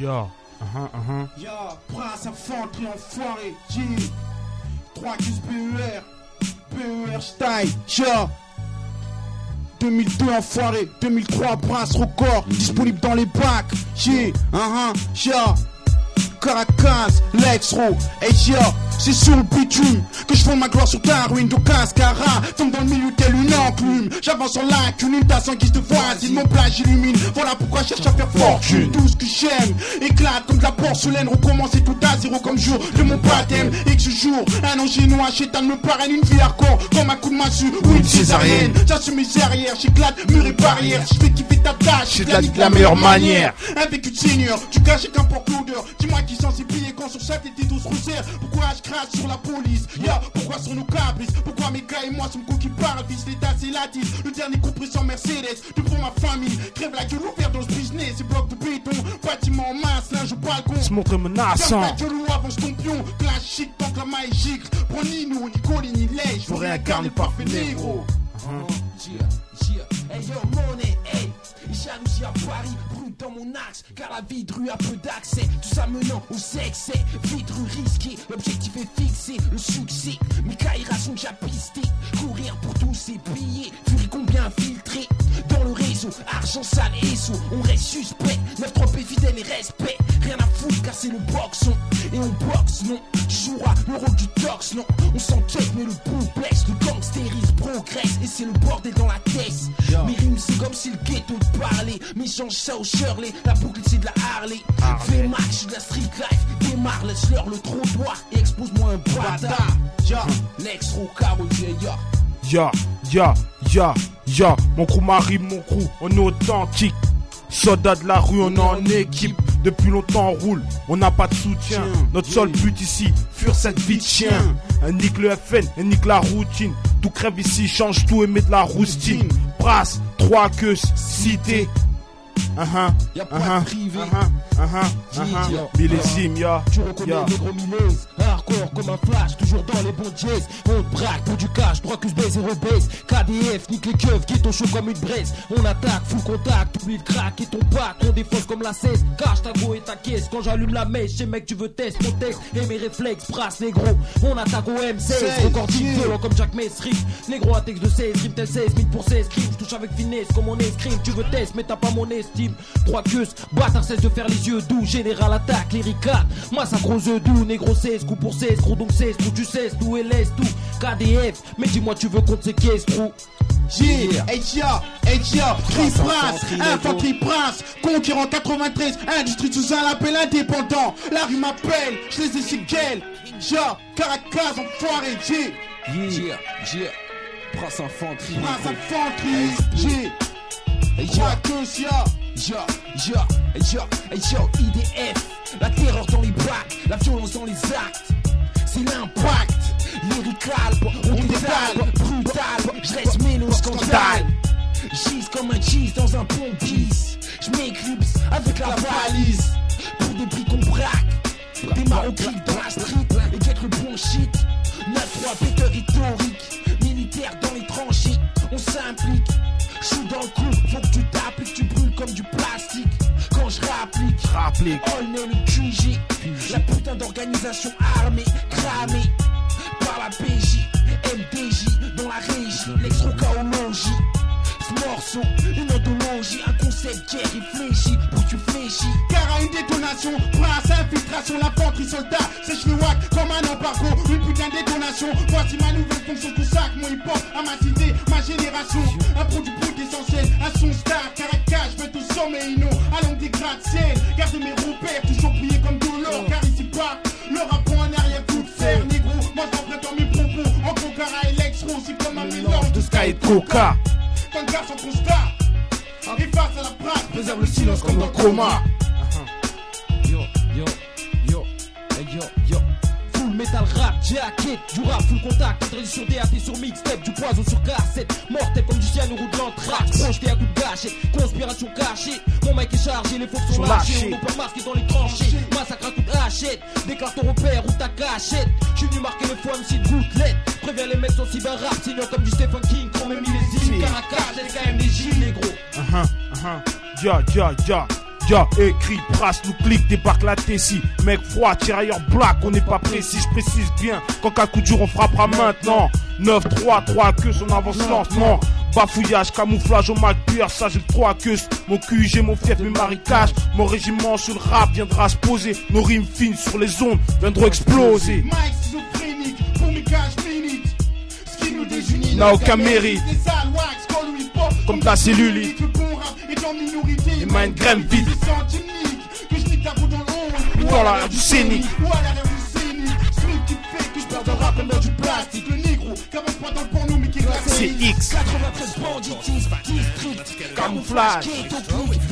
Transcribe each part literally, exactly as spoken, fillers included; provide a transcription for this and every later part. Yo, uh-huh, uh-huh. Yo, bras à fond, l'enfoiré, G. trois Q S B E R, B E R style, yo. deux mille deux enfoiré, deux mille trois brasse record, disponible dans les bacs, G. Uh-huh, yo. Caracas, Lexro, hey yo, c'est sur le bitume que je fonds ma gloire sur ta ruine. Donc Cascara, tombe dans le milieu telle une enclume. J'avance en lac, une tasse en guise de voisine. Mon plage illumine, voilà pourquoi je cherche à faire fortune. Tout ce que j'aime éclate comme de la porcelaine. Recommencer tout à zéro comme jour de mon baptême. Et que ce jour, un angénois, chétan me parraine. Une vie hardcore, comme un coup de massue ou une césarienne. J'assume mes arrières, j'éclate mur et barrière. Je fais kiffer ta tâche, je la de la meilleure manière. Un vécu de seigneur, tu caches avec un porte-lourdeur. Dis-moi qui sont ces piliers quand sur chaque été douce resserre. Pourquoi je crache sur la police? Yeah, pourquoi sur nos caprices? Pourquoi mes gars et moi sommes coquilles paravis? L'état c'est la dix, le dernier compris sans Mercedes. Devant ma famille, crève la gueule ouverte dans ce business. C'est bloc de béton, bâtiment en masse, linge au balcon. Se montre menaçant. Ferme la gueule ou avance ton pion. Classique, tant que la maille gicle. Prends ni nous, ni colis, ni lèche. Je veux réincarner le parfait négro. Yeah, yeah. Hey yo, money, hey. Jalousie à Paris, brûle dans mon axe. Car la vie de rue a peu d'accès. Tout ça menant au sexe, c'est vite rue risquée. L'objectif est fixé, le succès. Mes caïras sont déjà pistés. Courir pour tous ces billets. Furie combien filtré dans le réseau. Argent sale et so, on reste suspect. neuf trois P fidèle et respect. Rien à foutre car c'est le boxon. Et on boxe, non. Tu joueras le rôle du tox, non. On s'enquête mais le complexe. Le gangstérisme progresse. Et c'est le bordel dans la tête. Mes rimes c'est comme si le ghetto te parler, mais change ça au Shirley, la boucle c'est de la Harley. Fais max, je suis de la street life, démarre, laisse-leur le trottoir et expose-moi un bâtard. Ya, l'extro caro, ya. Ya, ya, ya, ya, mon crew m'arrive, mon crew, on est authentique. Soldats de la rue, on est en équipe. Depuis longtemps on roule, on n'a pas de soutien. Notre seul but ici, fuir cette vie de chien. Elle nique le F N, elle nique la routine. Tout crève ici, change tout et met de la roustine. Brasse, trois queues, cité. Uh-huh, y'a pas uh-huh, de privé. Uh-huh, uh-huh, uh-huh, uh-huh. Millésime, ya. Tu reconnais yeah. Les gros millés. Hardcore comme un flash, toujours dans les bons jazz. On te braque pour du cash, trois Q S B, zéro base. K D F, nique les keufs, ghetto chaud comme une braise. On attaque, full contact, oublie le crack et ton pack. On défonce comme la cesse, cache ta go et ta caisse. Quand j'allume la mèche, chez mec tu veux test mon texte et mes réflexes, brasse les gros. On attaque au M seize, recordique yeah. Violent comme Jack Messrick. Les gros à texte de seize, rime tel seize, mille pour seize, crime. J'touche avec finesse comme on escrime. Tu veux test mais t'as pas mon estime. Trois queues, bâtard cesse de faire les yeux doux. Général attaque, lyrica, massacre aux œufs doux. Négro seize, coup pour seize, gros donc seize, tout tu sais, tout et laisse tout. K D F, mais dis-moi tu veux compter qui est trou. Yeah, hey ya, hey ya, Triprasse, infant Triprasse, conquérant quatre-vingt-treize, industrie sous un appel indépendant. La rue m'appelle, je les ai si gueule. Ya, Caracas, enfoiré, G. Yeah, yeah, Prince Infanterie, Prince Infanterie, G. Trois queues, ya. Ya, ya, ya, ya, I D F. La terreur dans les bacs, la violence dans les actes. C'est l'impact, lyrical, on détale, brutal. Je reste mélo scandale. Gise comme un cheese dans un bon bis. Je m'éclipse avec la valise. Pour des prix qu'on braque. Des marocains dans la street. Et d'être le bon shit. neuf trois péteur rhétorique. Militaire dans les tranchées. On s'implique. Je suis dans le coup, faut que tu t'appliques, tu brûles comme du plastique. Quand je rapplique, rapplique. All name et Q G. La putain d'organisation armée, cramée par la P J, M D J, dans la régie, l'extro-chaologie. Ce morceau, une ontologie, un concept qui est réfléchi, pour tu fléchis. Car à une détonation, prince, infiltration, l'infanterie, soldat, c'est chouac comme un embargo, une putain de détonation. Voici ma nouvelle fonction, tout ça, mon hip-hop, à ma cité, ma génération. Un produit brut essentiel, un son star, Caracas, je veux tout sommet et non, allons des gratte-ciel. Garde mes repères, toujours pliés comme de l'or, car ici pas, le rap prend un arrière-coup de fer, négro. Moi j'emprunte dans mes propos, en concara et l'extro, c'est comme un mélange de Sky et Coca. T'en garde en constat, et face à la brasse, préserve le silence comme dans le coma. Yo, yo, yo, yo, yo. Full metal rap, jacket, du rap, full contact. Cadré sur D A T, sur mixtape, du poison sur cassette. Mortel comme du cyanure ou de l'anthrax. Projeté à coups de gâchette, conspiration cachée. Mon mic est chargé, les faux sont lâchés. On peut masquer dans les tranchées, massacre à coups de hachette. Déclare ton repère ou ta cachette. J'suis venu marquer le foie, M C de gouttelette. Préviens les mecs sur cyberrap, signant comme du Stephen King, quand même il est. Caracas, c'est quand même des gilets, gros. Uh-huh, uh-huh, ya, yeah, ya, yeah, ya, yeah. Y'a écrit, brasse, nous clique, débarque la Tessie. Mec froid, tirailleur black, on n'est pas précis, je précise bien. Quand qu'à coup dur on frappera maintenant. neuf trois trois queues, on avance lentement. Bafouillage, camouflage au mal cuir, ça j'ai le trois queues. Mon Q I G, mon fief, mes marécages. Mon régiment sur le rap viendra se poser. Nos rimes fines sur les ondes viendront exploser. Mike schizophrénique, pour mes gages cliniques. Ce qui nous désunit n'a aucun mérite. Des alwax, qu'on lui porte, comme ta cellulite. Et main de graine vide. Que je nique ta roue dans l'ombre. Ou à l'arrière du scénic. Ou à l'arrière du scénic. Celui qui fait que je perds le rap et meurs du plastique. Le négro, qu'avance pas dans le porno mais qui est classé. C'est X. quatre-vingt-treize banditisme, district. Camouflage,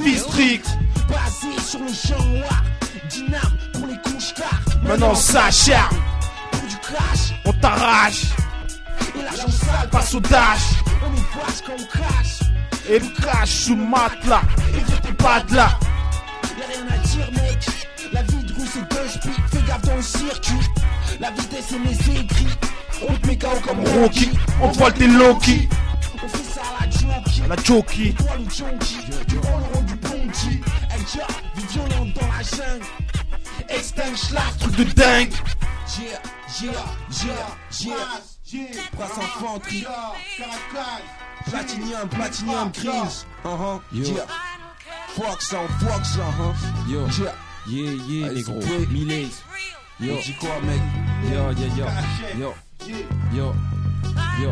district. Basé sur le champ noir. Dynam pour les couches car. Maintenant ça charme. Pour du clash, on t'arrache. Et l'argent sale passe au dash. On nous passe quand on crache. Et le crash sous matelas, évite tes pas de là. Y'a rien à dire mec, la vie de roue c'est deux spics. Fais gaffe dans le circuit, la vitesse et mes écrits. On te met K O comme Rocky, on vole tes Loki. On fait ça à la Joki, la Joki. Toi le Joki, tu prends le rôle du Ponky. Hey yo, vie violente dans la jungle. Extingue schlaff, truc de dingue. Yeah, yeah, yeah, yeah, yeah. Brasse infanterie, Caracas. Platinum, platinum, crise. Uh-huh, yeah. Fuck ça, fuck ça, uh-huh. Yo, yeah, yeah, yeah, les gros. Millet. Yo, dis quoi, mec? Yo, yo, yo, yo, yo, yo.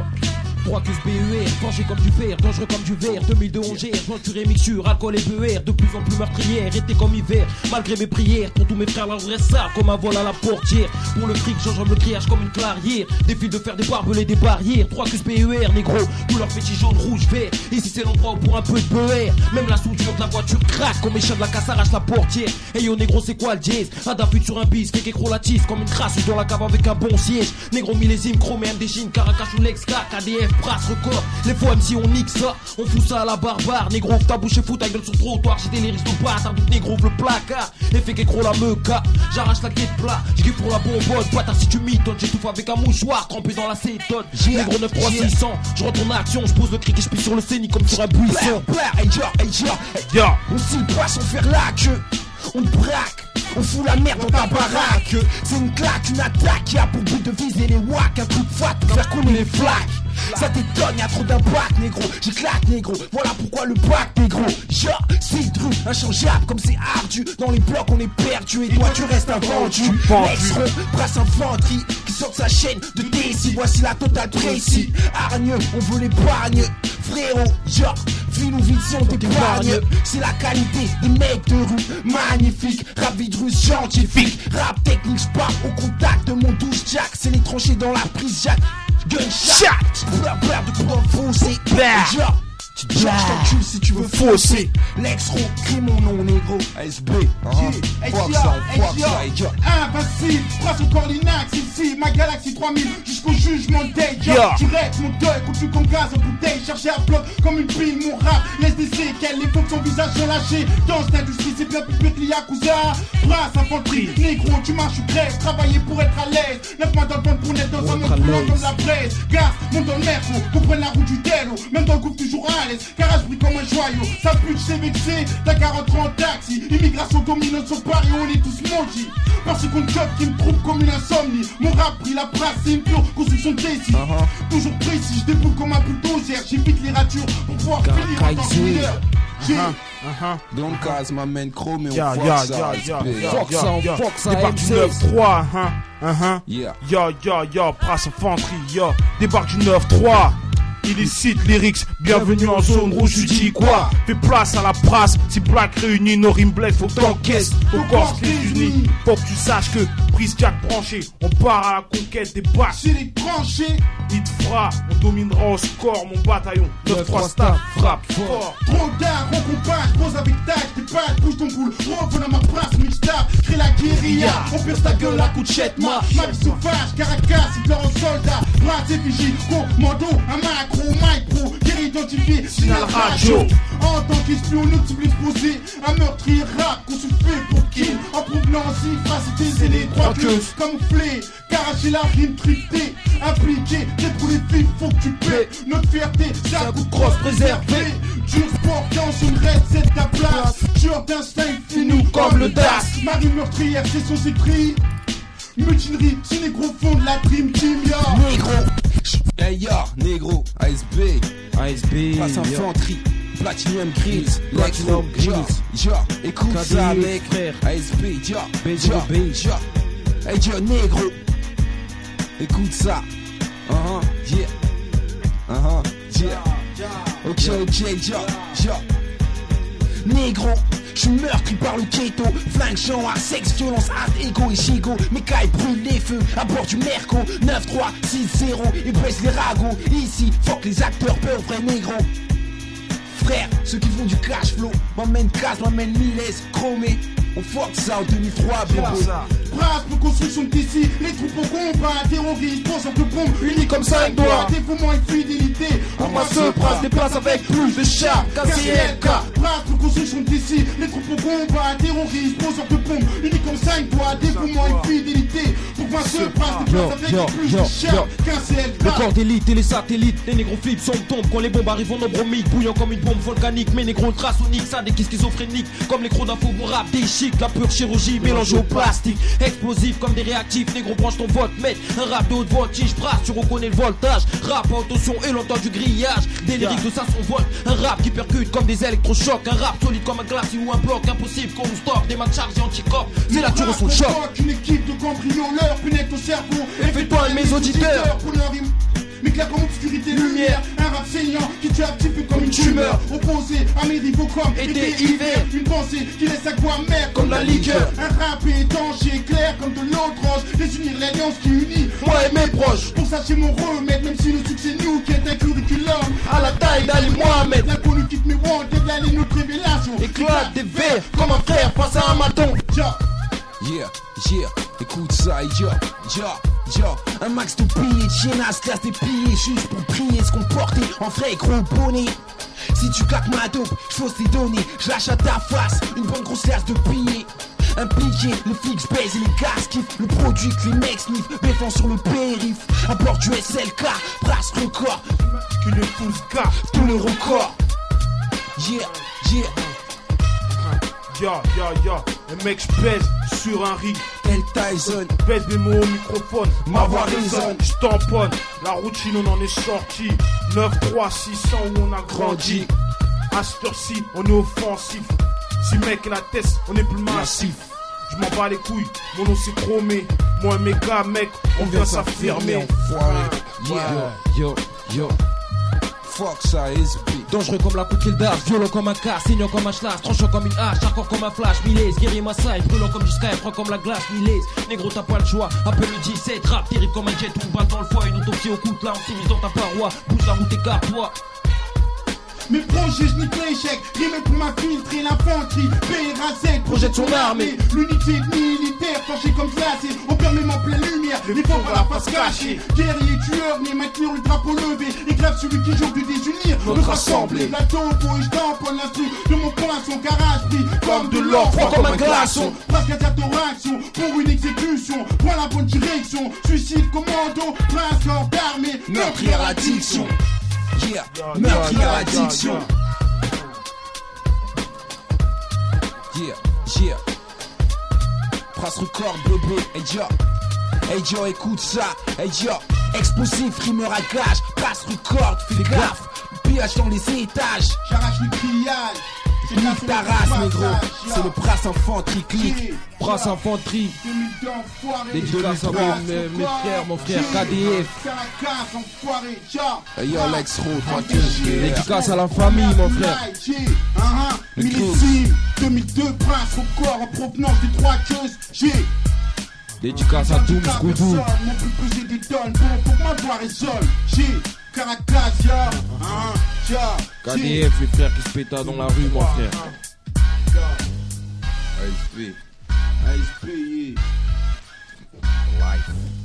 trois que B U R, forgé comme du fer, dangereux comme du verre. Deux mille deux on gère, venture et mixture, alcool et beurre. De plus en plus meurtrière, été comme hiver. Malgré mes prières, pour tous mes frères l'adresse ça comme un vol à la portière. Pour le fric, j'enjambe le criage comme une clairière. Défile de faire des barbelés, des barrières. trois que B U R, négro, couleur fétiche jaune, rouge, vert. Ici c'est l'endroit où pour un peu de beurre. Même la soudure de la voiture craque, comme échappe la casse, arrache la portière. Et hey, yo négro, c'est quoi le dièse? Un dafut sur un bis, fait qu'écro la tisse, comme une crasse ou dans la cave avec un bon siège. Négro millésime, chrome et des jeans, Caracas ou l'ex-cac, A D F. Brasse record, les faux M C on nique ça. On fout ça à la barbare, négro ta bouche et fout ta gueule sur le trottoir. J'ai des lyrics de basse, un doute négro le placard. Et fait qu'écro la meuca, j'arrache la guette plat. J'guille pour la bonbonne, bâtard si tu m'étonnes. J'étouffe avec un mouchoir, trempé dans la cétone. Négro neuf trois six cents, je rentre en action. J'pose le cri et j'pille sur le scénic comme sur un buisson. Hey yo, hey yo, hey yo. On s'y passe, on fait la queue. On braque, on fout la merde dans ta baraque. C'est une claque, une attaque qui a pour but de viser les wacks. Un coup de fat pour faire couler les flaques. Ça t'étonne, y'a trop d'impact négro. J'éclate négro, voilà pourquoi le bac négro. Yo, c'est dru, inchangeable comme c'est ardu. Dans les blocs on est perdu et toi tu restes invendu. L'extro, brasse infanterie qui sort de sa chaîne de Daisy. Voici la totale Tracy, hargneux, on veut l'épargne. Frérot, yo, ville ou vide si on t'épargne. C'est la qualité des mecs de rue, magnifique. Rap vidru scientifique, rap technique, j'pars au contact de mon douze jack. C'est les tranchées dans la prise jack. Gunshot, blab blab de coups d'enfoncé. Blab, tu te lâches ton cul si tu veux fausser. L'ex-ro, crie mon nom négro. S B, fuck ça, fuck ça, hey yo. Invincible, brasse encore l'inax ici. Ma galaxie trois mille, jusqu'au jugement day. Yo, tu règles mon deuil, coupe-tu comme gaz en bouteille. Chercher à bloc comme une pile, mon rap laisse des séquelles, les pauvres son visage sont lâchés. Dans cette industrie, c'est bien plus petit Yakuza. Brasse infanterie, négro, tu marches ou crèves. Travailler pour être à l'aise. Neuf mois dans le monde pour naître dans un monde brûlant comme la presse. Gaz, monte dans le merco, comprenne la roue du délo. Même dans le groupe toujours à. Garage brille comme un joyau, ça pue de chez vexé. T'as qu'à rentrer en taxi, immigration dominante sur Paris, on est tous maudits. Par ce compte job qui me trouve comme une insomnie. Mon rap pris la brasse, c'est une pure construction de Daisy. uh-huh. Toujours précis, je déboule comme un bulldozer. J'évite les ratures pour pouvoir finir en tant que leader. Don't cause ma main chrome et on fox ça. Fox ça, on fox ça. Débarque du neuf trois, hein, hein. Yo, yo, yo, brasse infanterie, yo. Débarque du neuf trois. Illicite lyrics, bienvenue en zone rouge, tu dis quoi? Fais place à la brasse, si Black réunit nos rimes bled, faut que t'encaisses, ton corps se unis. Faut que tu saches que, prise jack branché, on part à la conquête des bacs. Chez les branchés, il te fera, on dominera au score, mon bataillon, neuf trois star, frappe fort. Trop d'art, on compare, pose avec tac, t'es pas, bouge ton boule, revenez à ma brasse, mixta, crée la guérilla, on perce ta gueule à coup de chète, ma, ma vie sauvage, Caracas, il pleure en soldat, bras, c'est figé, commando, un macro. Pro, micro, guerre identifié, signal radio. En tant qu'espion, nous tu voulais poser un meurtrier rap qu'on se fait pour kill. En provenant aussi, facilité, c'est les trois queues. Camouflé, caraché la rime triptée, impliqué, t'es pour les filles, faut que tu paies. Notre fierté, ça coûte cross préservé. Du sport, quand on reste, c'est ta place. Tueur d'instinct, finis-nous comme le D A S. Marie meurtrière, c'est son écrit. Mutinerie, c'est négro fond de la Dream Team, ya négro, hey ya, négro, A S B, A S B, passe infanterie, Platinum Grills, Platinum Grills, ya, écoute ça mec, frère, A S B, ya, ya, ya, hey ya, négro, écoute ça, uh huh, yeah, uh huh, yeah, ok, ok, ya, ya, négro. J'suis meurtri par le keto, flingue, champ, à sexe, violence, art, égo et chigo. Mes cailles brûlent les feux à bord du Merco neuf trois six zéro et baisse les ragots. Ici, fuck les acteurs, peur, vrai négro. Frère, ceux qui font du cash flow m'emmènent casse, m'emmènent miles, chromé. On fuck ça en deux mille trois, bébé. Brasse pour construction de T C, les troupes au combat, terroristes, pense un peu bombe, unis comme ça avec doigts. Dévouement et fidélité, on passe se brasse, déplace avec plus de chars, K C L K. Brasse pour construction de T C, les troupes au combat, terroristes, pense un peu bombe, unis comme ça avec doigts. Dévouement et fidélité, pour moi se brasse, déplace avec plus de chars, K C L K. Le corps d'élite et les satellites, les négros flippent, sont tombent quand les bombes arrivent en obromique, bouillant comme une bombe volcanique. Mes négros ultrasoniques, ça des kisses schizophréniques, comme les crocs d'info, mon rap, des chics. La pure chirurgie mélangée au plastique, explosif comme des réactifs. Négro branche ton vote, mec, un rap de haute voltige. Brasse, tu reconnais le voltage. Rap à haute tension et l'entend du grillage. Des lyriques de cinq cents volts, un rap qui percute comme des électrochocs. Un rap solide comme un glacier ou un bloc. Impossible qu'on nous stocke, des matchs chargés anti-cop. C'est là que tu ressens choc. Une équipe de cambrioleurs punette au cerveau. Et fais-toi mes auditeurs. M'éclaire comme obscurité, lumière, un rap saignant qui tue un petit peu comme une tumeur. Opposé à mes rivaux comme été, hiver, une pensée qui laisse à quoi mère comme la liqueur. Un rap étanche et clair comme de l'eau tranche. Les unir l'alliance qui unit moi et mes proches. Pour ça j'ai mon remède, même si le succès nous qui est un curriculum à la taille d'Ali Mohamed. L'inconnu quitte mes wands, dédale notre révélation. Éclate des verres comme un frère face à un maton. Yeah, yeah, yeah, écoute ça, yeah, yeah. Yo, un max de pillés, chiennasse, classe des pillés, juste pour prier, se comporter en vrai gros bonnet. Si tu claques ma dope, j'fausse tes données, j'lâche à ta face une bonne grosse classe de pillés. Impliqué, les flics baise et les gaz kiffent. Le produit que les mecs sniffent, béfant sur le périph. À bord du S L K, brasse record, que le full ska, tous les records. Yeah, yeah. Ya, ya, ya, un mec j'pèse sur un ring. El Tyson, pèse mes mots au microphone. Ma voix résonne, j'tamponne. La routine, on en est sorti. neuf trois six cents où on a grandi. À cette heure-ci, on est offensif. Si mec la tête, on est plus massif. J'm'en bats les couilles, mon nom c'est chromé. Moi et mes gars, mec, on, on vient s'affirmer. Ouais. Yeah, yo, yo. Fuck ça, S B. Dangereux comme la coquille d'art, violent comme un cas, saignant comme un schlass, tranchant comme une hache, hardcore comme un flash, Miles, guerrier ma saille, brûlant comme du sky, froid comme la glace, Miles, négro t'as pas le choix, appelle le dix-sept, rap terrible comme un jet, ou balle dans le foie, une autopsie au coude, là on s'est mis dans ta paroi, bouge la route et toi. Mes projets, je nique l'échec, rimer pour ma filtre et l'infanterie, P R A Z, projette son armée, l'unité militaire, penchée comme glacée, on permet en pleine lumière, les pauvres à la face cachée, guerrier tueur, mais maintenir le drapeau levé, et grave celui qui joue du désunir, le rassembler, la taupe, et je tamponne l'instru, de mon point son garage, brille comme de l'or, froid comme un glaçon, parce qu'à ta toraction, pour une exécution, prends la bonne direction, suicide, commando, prince, corps d'armée, meurtrière addiction. Yeah, meurtrière addiction. Yeah, yeah. Brasse record, bébé, hey yo. Hey yo, écoute ça, hey yo. Explosif, rimeur à gage, brasse record, fais gaffe. Pillage dans les étages, j'arrache le pillage. Nique ta race, négro, c'est le brasse infanterie, clique, brasse infanterie. Dédicace à mes frères, mon frère, K D F. Hey yo, Lex Road, tranquille. Dédicace à la famille, mon frère. Millésime, deux mille deux, brasse au corps en provenance des trois queuses, G. Dédicace à Doom, Goudou. Mon plus pesé des tonnes, pour que ma voix résonne, G. Caracas, ya, hein, ya. K D F, les frères qui se péta dans la rue, mon frère. A S P. A S P, yeah. Life.